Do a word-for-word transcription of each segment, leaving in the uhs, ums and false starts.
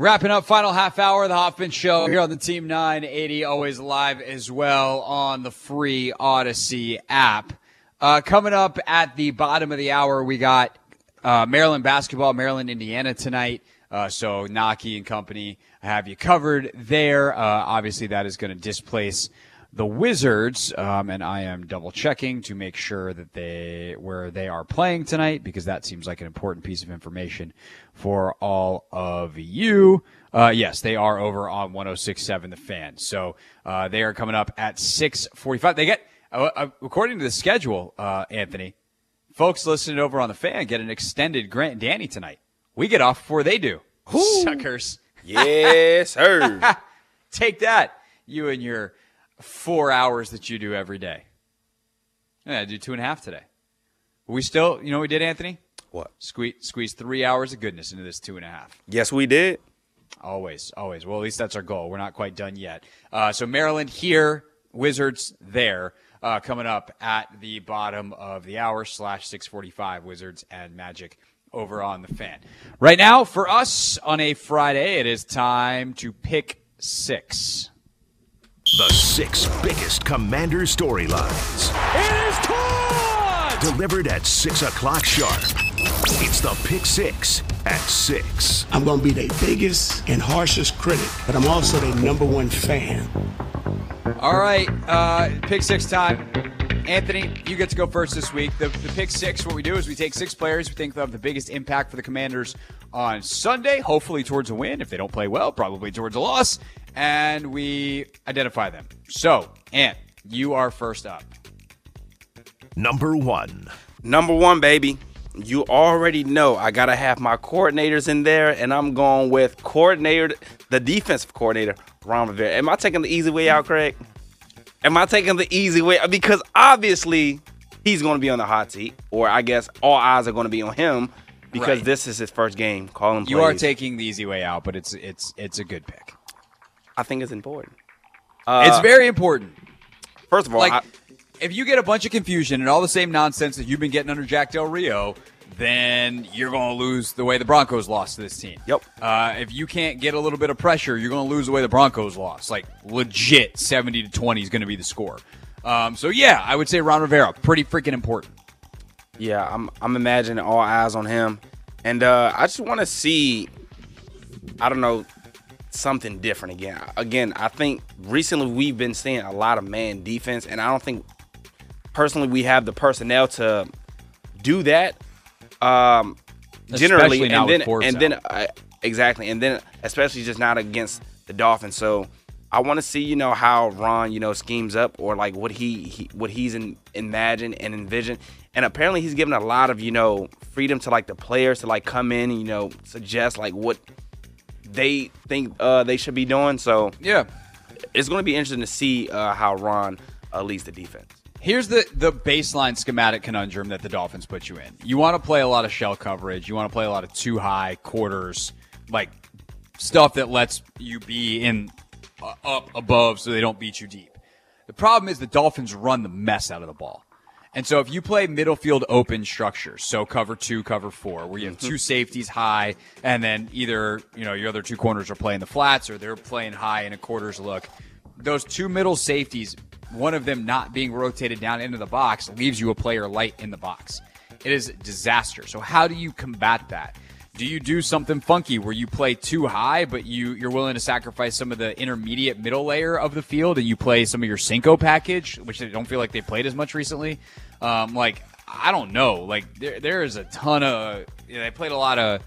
Wrapping up final half hour of the Hoffman Show here on the Team nine eighty, always live as well on the free Odyssey app. Uh, coming up at the bottom of the hour, we got uh, Maryland basketball, Maryland, Indiana tonight. Uh, so Naki and company have you covered there. Uh, obviously, that is going to displace the Wizards, um, and I am double-checking to make sure that they where they are playing tonight, because that seems like an important piece of information for all of you. Uh, yes, they are over on one oh six point seven The Fan. So uh, they are coming up at six forty-five. They get, uh, according to the schedule, uh, Anthony, folks listening over on The Fan get an extended Grant and Danny tonight. We get off before they do. Ooh. Suckers. Yes, sir. Take that, you and your four hours that you do every day. Yeah, I do two and a half today. We still, you know what we did, Anthony? What? Squeeze, squeeze three hours of goodness into this two and a half. Yes, we did. Always, always. Well, at least that's our goal. We're not quite done yet. Uh, so Maryland here, Wizards there, uh, coming up at the bottom of the hour slash six forty-five, Wizards and Magic over on The Fan. Right now, for us on a Friday, it is time to pick six. The six biggest Commander storylines. It is caught! Delivered at six o'clock sharp. It's the Pick Six at six. I'm going to be their biggest and harshest critic, but I'm also their number one fan. All right, uh, Pick Six time. Anthony, you get to go first this week. The, the Pick Six, what we do is we take six players we think they'll have the biggest impact for the Commanders on Sunday, hopefully towards a win. If they don't play well, probably towards a loss. And we identify them. So, Ant, you are first up. Number one. Number one, baby. You already know I got to have my coordinators in there, and I'm going with coordinator, the defensive coordinator, Ron Rivera. Am I taking the easy way out, Craig? Am I taking the easy way? Because obviously he's going to be on the hot seat, or I guess all eyes are going to be on him because right. This is his first game. Call him. You plays. Are taking the easy way out, but it's it's it's a good pick. I think it's important. Uh, it's very important. First of all, like, I, if you get a bunch of confusion and all the same nonsense that you've been getting under Jack Del Rio, then you're going to lose the way the Broncos lost to this team. Yep. Uh, if you can't get a little bit of pressure, you're going to lose the way the Broncos lost. Like, legit, seventy to twenty is going to be the score. Um, so, yeah, I would say Ron Rivera, pretty freaking important. Yeah, I'm, I'm imagining all eyes on him. And uh, I just want to see, I don't know, something different again. Again, I think recently we've been seeing a lot of man defense, and I don't think personally we have the personnel to do that. Um, generally, and then and then uh, exactly, and then especially just not against the Dolphins. So I want to see, you know, how Ron, you know, schemes up or like what he, he what he's in, imagined and envisioned. And apparently he's given a lot of, you know, freedom to like the players to like come in and, you know, suggest like what they think uh, they should be doing. So yeah, it's going to be interesting to see uh, how Ron uh, leads the defense. Here's the, the baseline schematic conundrum that the Dolphins put you in. You want to play a lot of shell coverage. You want to play a lot of two high quarters, like stuff that lets you be in uh, up above so they don't beat you deep. The problem is the Dolphins run the mess out of the ball. And so if you play middle field open structures, so cover two, cover four, where you have two safeties high, and then either, you know, your other two corners are playing the flats or they're playing high in a quarters look, those two middle safeties, one of them not being rotated down into the box, leaves you a player light in the box. It is a disaster. So how do you combat that? Do you do something funky where you play too high, but you, you're willing to sacrifice some of the intermediate middle layer of the field and you play some of your Cinco package, which I don't feel like they played as much recently? Um, like, I don't know. Like, there, there is a ton of you – know, they played a lot of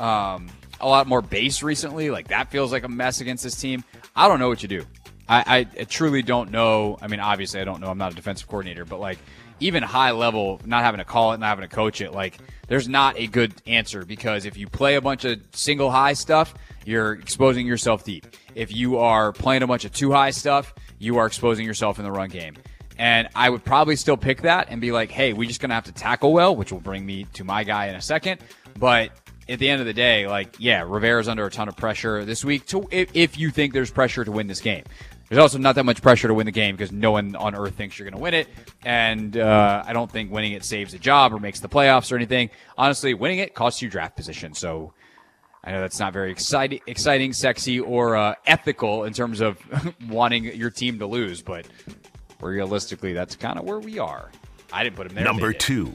um, – a lot more base recently. Like, that feels like a mess against this team. I don't know what you do. I, I truly don't know. I mean, obviously I don't know. I'm not a defensive coordinator, but, like, even high level, not having to call it, not having to coach it, like there's not a good answer because if you play a bunch of single high stuff, you're exposing yourself deep. If you are playing a bunch of two high stuff, you are exposing yourself in the run game. And I would probably still pick that and be like, hey, we're just going to have to tackle well, which will bring me to my guy in a second. But at the end of the day, like, yeah, Rivera's under a ton of pressure this week to, if, if you think there's pressure to win this game. There's also not that much pressure to win the game because no one on earth thinks you're going to win it. And uh, I don't think winning it saves a job or makes the playoffs or anything. Honestly, winning it costs you draft position. So I know that's not very exciting, exciting, sexy, or uh, ethical in terms of wanting your team to lose, but realistically, that's kind of where we are. I didn't put him there. Number two.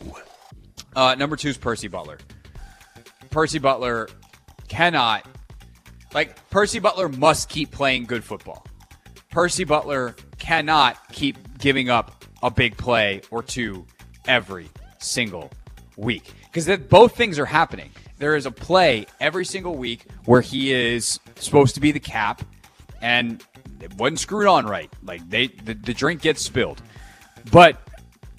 Uh, number two is Percy Butler. Percy Butler cannot, like, Percy Butler must keep playing good football. Percy Butler cannot keep giving up a big play or two every single week, because both things are happening. There is a play every single week where he is supposed to be the cap, and it wasn't screwed on right. Like they, the, the drink gets spilled. But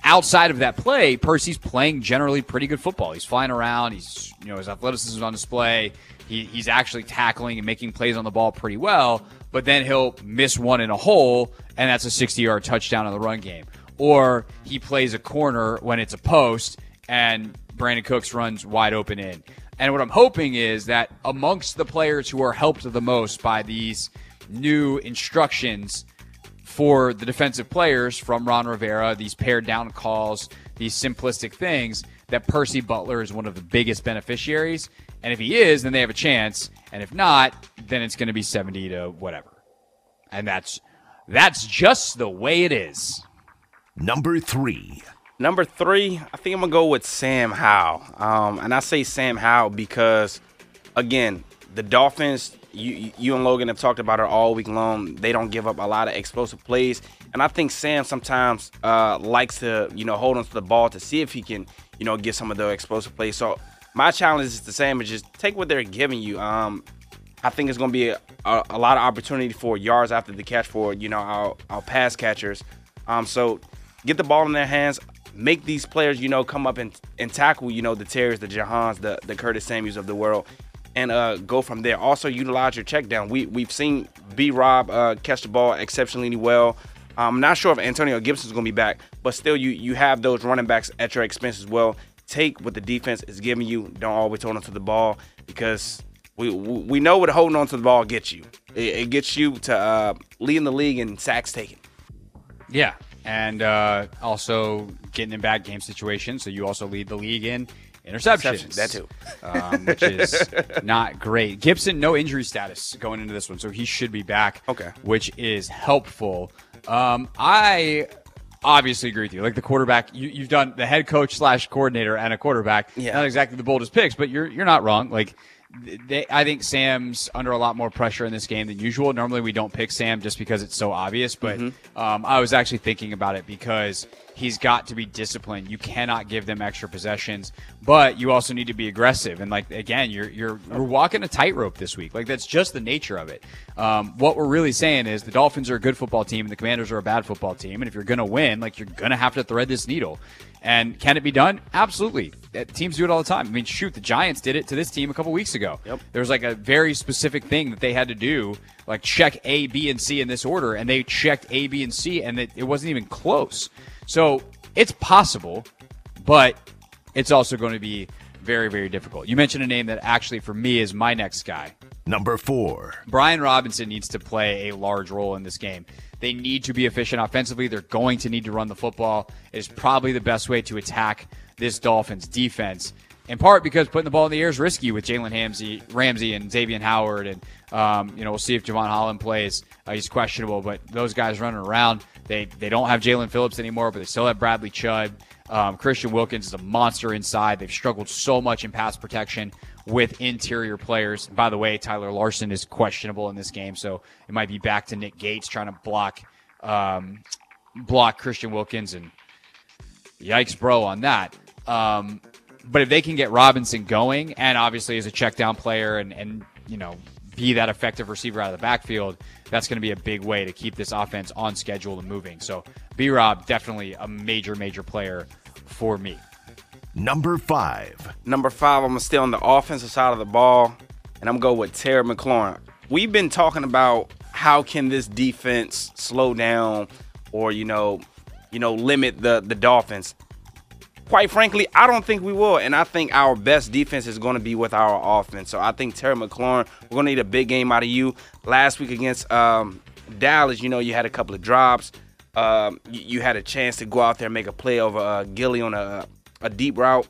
outside of that play, Percy's playing generally pretty good football. He's flying around. He's, you know, his athleticism is on display. He, he's actually tackling and making plays on the ball pretty well. But then he'll miss one in a hole, and that's a sixty-yard touchdown in the run game. Or he plays a corner when it's a post, and Brandon Cooks runs wide open in. And what I'm hoping is that amongst the players who are helped the most by these new instructions for the defensive players from Ron Rivera, these pared down calls, these simplistic things, that Percy Butler is one of the biggest beneficiaries. And if he is, then they have a chance. And if not, then it's going to be seventy to whatever. And that's that's just the way it is. Number three. Number three, I think I'm going to go with Sam Howell. Um, and I say Sam Howell because, again, the Dolphins, you, you and Logan have talked about it all week long. They don't give up a lot of explosive plays. And I think Sam sometimes uh, likes to, you know, hold on to the ball to see if he can, you know, get some of the explosive plays. So my challenge is the same, is just take what they're giving you. Um, I think it's going to be a, a, a lot of opportunity for yards after the catch for, you know, our, our pass catchers. Um, so get the ball in their hands. Make these players, you know, come up and, and tackle, you know, the Terrys, the Jahans, the, the Curtis Samuels of the world, and uh, go from there. Also, utilize your check down. We, we've seen B-Rob uh, catch the ball exceptionally well. I'm not sure if Antonio Gibson's going to be back, but still you you have those running backs at your expense as well. Take what the defense is giving you. Don't always hold on to the ball, because we we know what holding on to the ball gets you. It, it gets you to uh, leading the league in sacks taken. Yeah. And uh, also getting in bad game situations. So you also lead the league in interceptions. interceptions, that too. Um, which is not great. Gibson, no injury status going into this one. So he should be back, okay, which is helpful. Um, I obviously agree with you. Like the quarterback, you, you've done the head coach slash coordinator and a quarterback. Yeah. Not exactly the boldest picks, but you're you're not wrong. Like they, I think Sam's under a lot more pressure in this game than usual. Normally we don't pick Sam just because it's so obvious, but mm-hmm. um, I was actually thinking about it because he's got to be disciplined. You cannot give them extra possessions, but you also need to be aggressive. And like, again, you're, you're, you're walking a tightrope this week. Like that's just the nature of it. Um, what we're really saying is the Dolphins are a good football team and the Commanders are a bad football team. And if you're going to win, like you're going to have to thread this needle. And can it be done? Absolutely. Teams do it all the time. I mean, shoot, the Giants did it to this team a couple weeks ago. Yep. There was like a very specific thing that they had to do, like check A, B, and C in this order, and they checked A, B, and C, and it, it wasn't even close. So it's possible, but it's also going to be very, very difficult. You mentioned a name that actually, for me, is my next guy. Number four. Brian Robinson needs to play a large role in this game. They need to be efficient offensively. They're going to need to run the football. It is probably the best way to attack this Dolphins defense, in part because putting the ball in the air is risky with Jalen Ramsey, Ramsey and Xavier Howard. And, um, you know, we'll see if Javon Holland plays. Uh, he's questionable, but those guys running around, they, they don't have Jalen Phillips anymore, but they still have Bradley Chubb. Um, Christian Wilkins is a monster inside. They've struggled so much in pass protection with interior players. And by the way, Tyler Larson is questionable in this game, so it might be back to Nick Gates trying to block um, block Christian Wilkins, and yikes, bro, on that. Um, but if they can get Robinson going, and obviously as a check down player and, and you know, be that effective receiver out of the backfield, that's going to be a big way to keep this offense on schedule and moving. So B-Rob, definitely a major, major player for me. Number five. Number five, I'm going to stay on the offensive side of the ball, and I'm going to go with Terry McLaurin. We've been talking about how can this defense slow down or, you know, you know, limit the, the Dolphins. Quite frankly, I don't think we will, and I think our best defense is going to be with our offense. So I think Terry McLaurin, we're going to need a big game out of you. Last week against um, Dallas, you know, you had a couple of drops. Um, you, you had a chance to go out there and make a play over uh, Gilly on a – a deep route.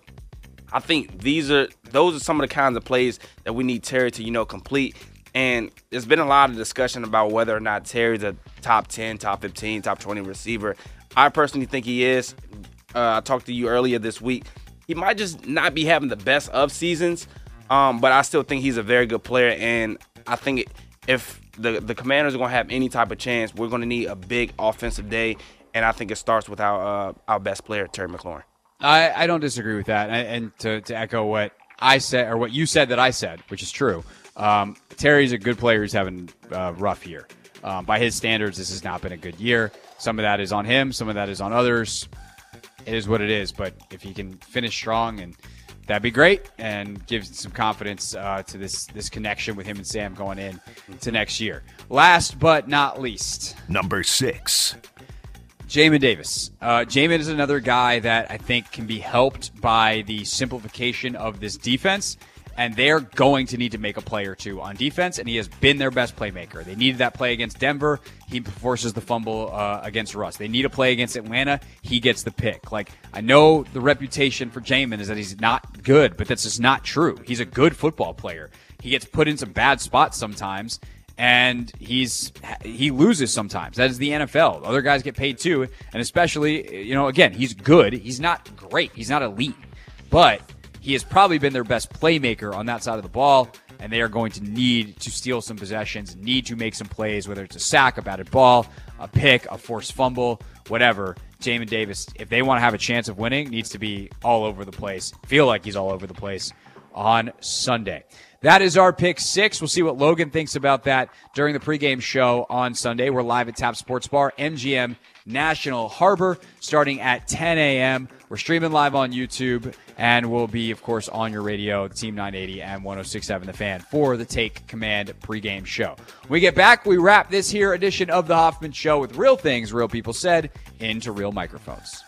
I think these are those are some of the kinds of plays that we need Terry to, you know, complete. And there's been a lot of discussion about whether or not Terry's a top ten, top fifteen, top twenty receiver. I personally think he is. Uh, I talked to you earlier this week. He might just not be having the best of seasons, um, but I still think he's a very good player. And I think if the, the Commanders are going to have any type of chance, we're going to need a big offensive day. And I think it starts with our, uh, our best player, Terry McLaurin. I, I don't disagree with that. And, and to, to echo what I said, or what you said that I said, which is true, um, Terry's a good player who's having a rough year. Um, by his standards, this has not been a good year. Some of that is on him. Some of that is on others. It is what it is. But if he can finish strong, and that'd be great, and gives some confidence uh, to this this connection with him and Sam going in to next year. Last but not least, number six, Jamin Davis. Uh, Jamin is another guy that I think can be helped by the simplification of this defense, and they're going to need to make a play or two on defense, and he has been their best playmaker. They needed that play against Denver. He forces the fumble uh, against Russ. They need a play against Atlanta. He gets the pick. Like, I know the reputation for Jamin is that he's not good, but that's just not true. He's a good football player. He gets put in some bad spots sometimes, and he's he loses sometimes. That is the N F L. Other guys get paid too, and especially, you know, again, he's good. He's not great. He's not elite, but he has probably been their best playmaker on that side of the ball, and they are going to need to steal some possessions, need to make some plays, whether it's a sack, a batted ball, a pick, a forced fumble, whatever. Jamin Davis, if they want to have a chance of winning, needs to be all over the place, feel like he's all over the place on Sunday. That is our pick six. We'll see what Logan thinks about that during the pregame show on Sunday. We're live at Tap Sports Bar, M G M National Harbor, starting at ten a.m. We're streaming live on YouTube, and we'll be, of course, on your radio, Team nine eighty and one oh six point seven The Fan, for the Take Command pregame show. When we get back, we wrap this here edition of The Hoffman Show with real things real people said into real microphones.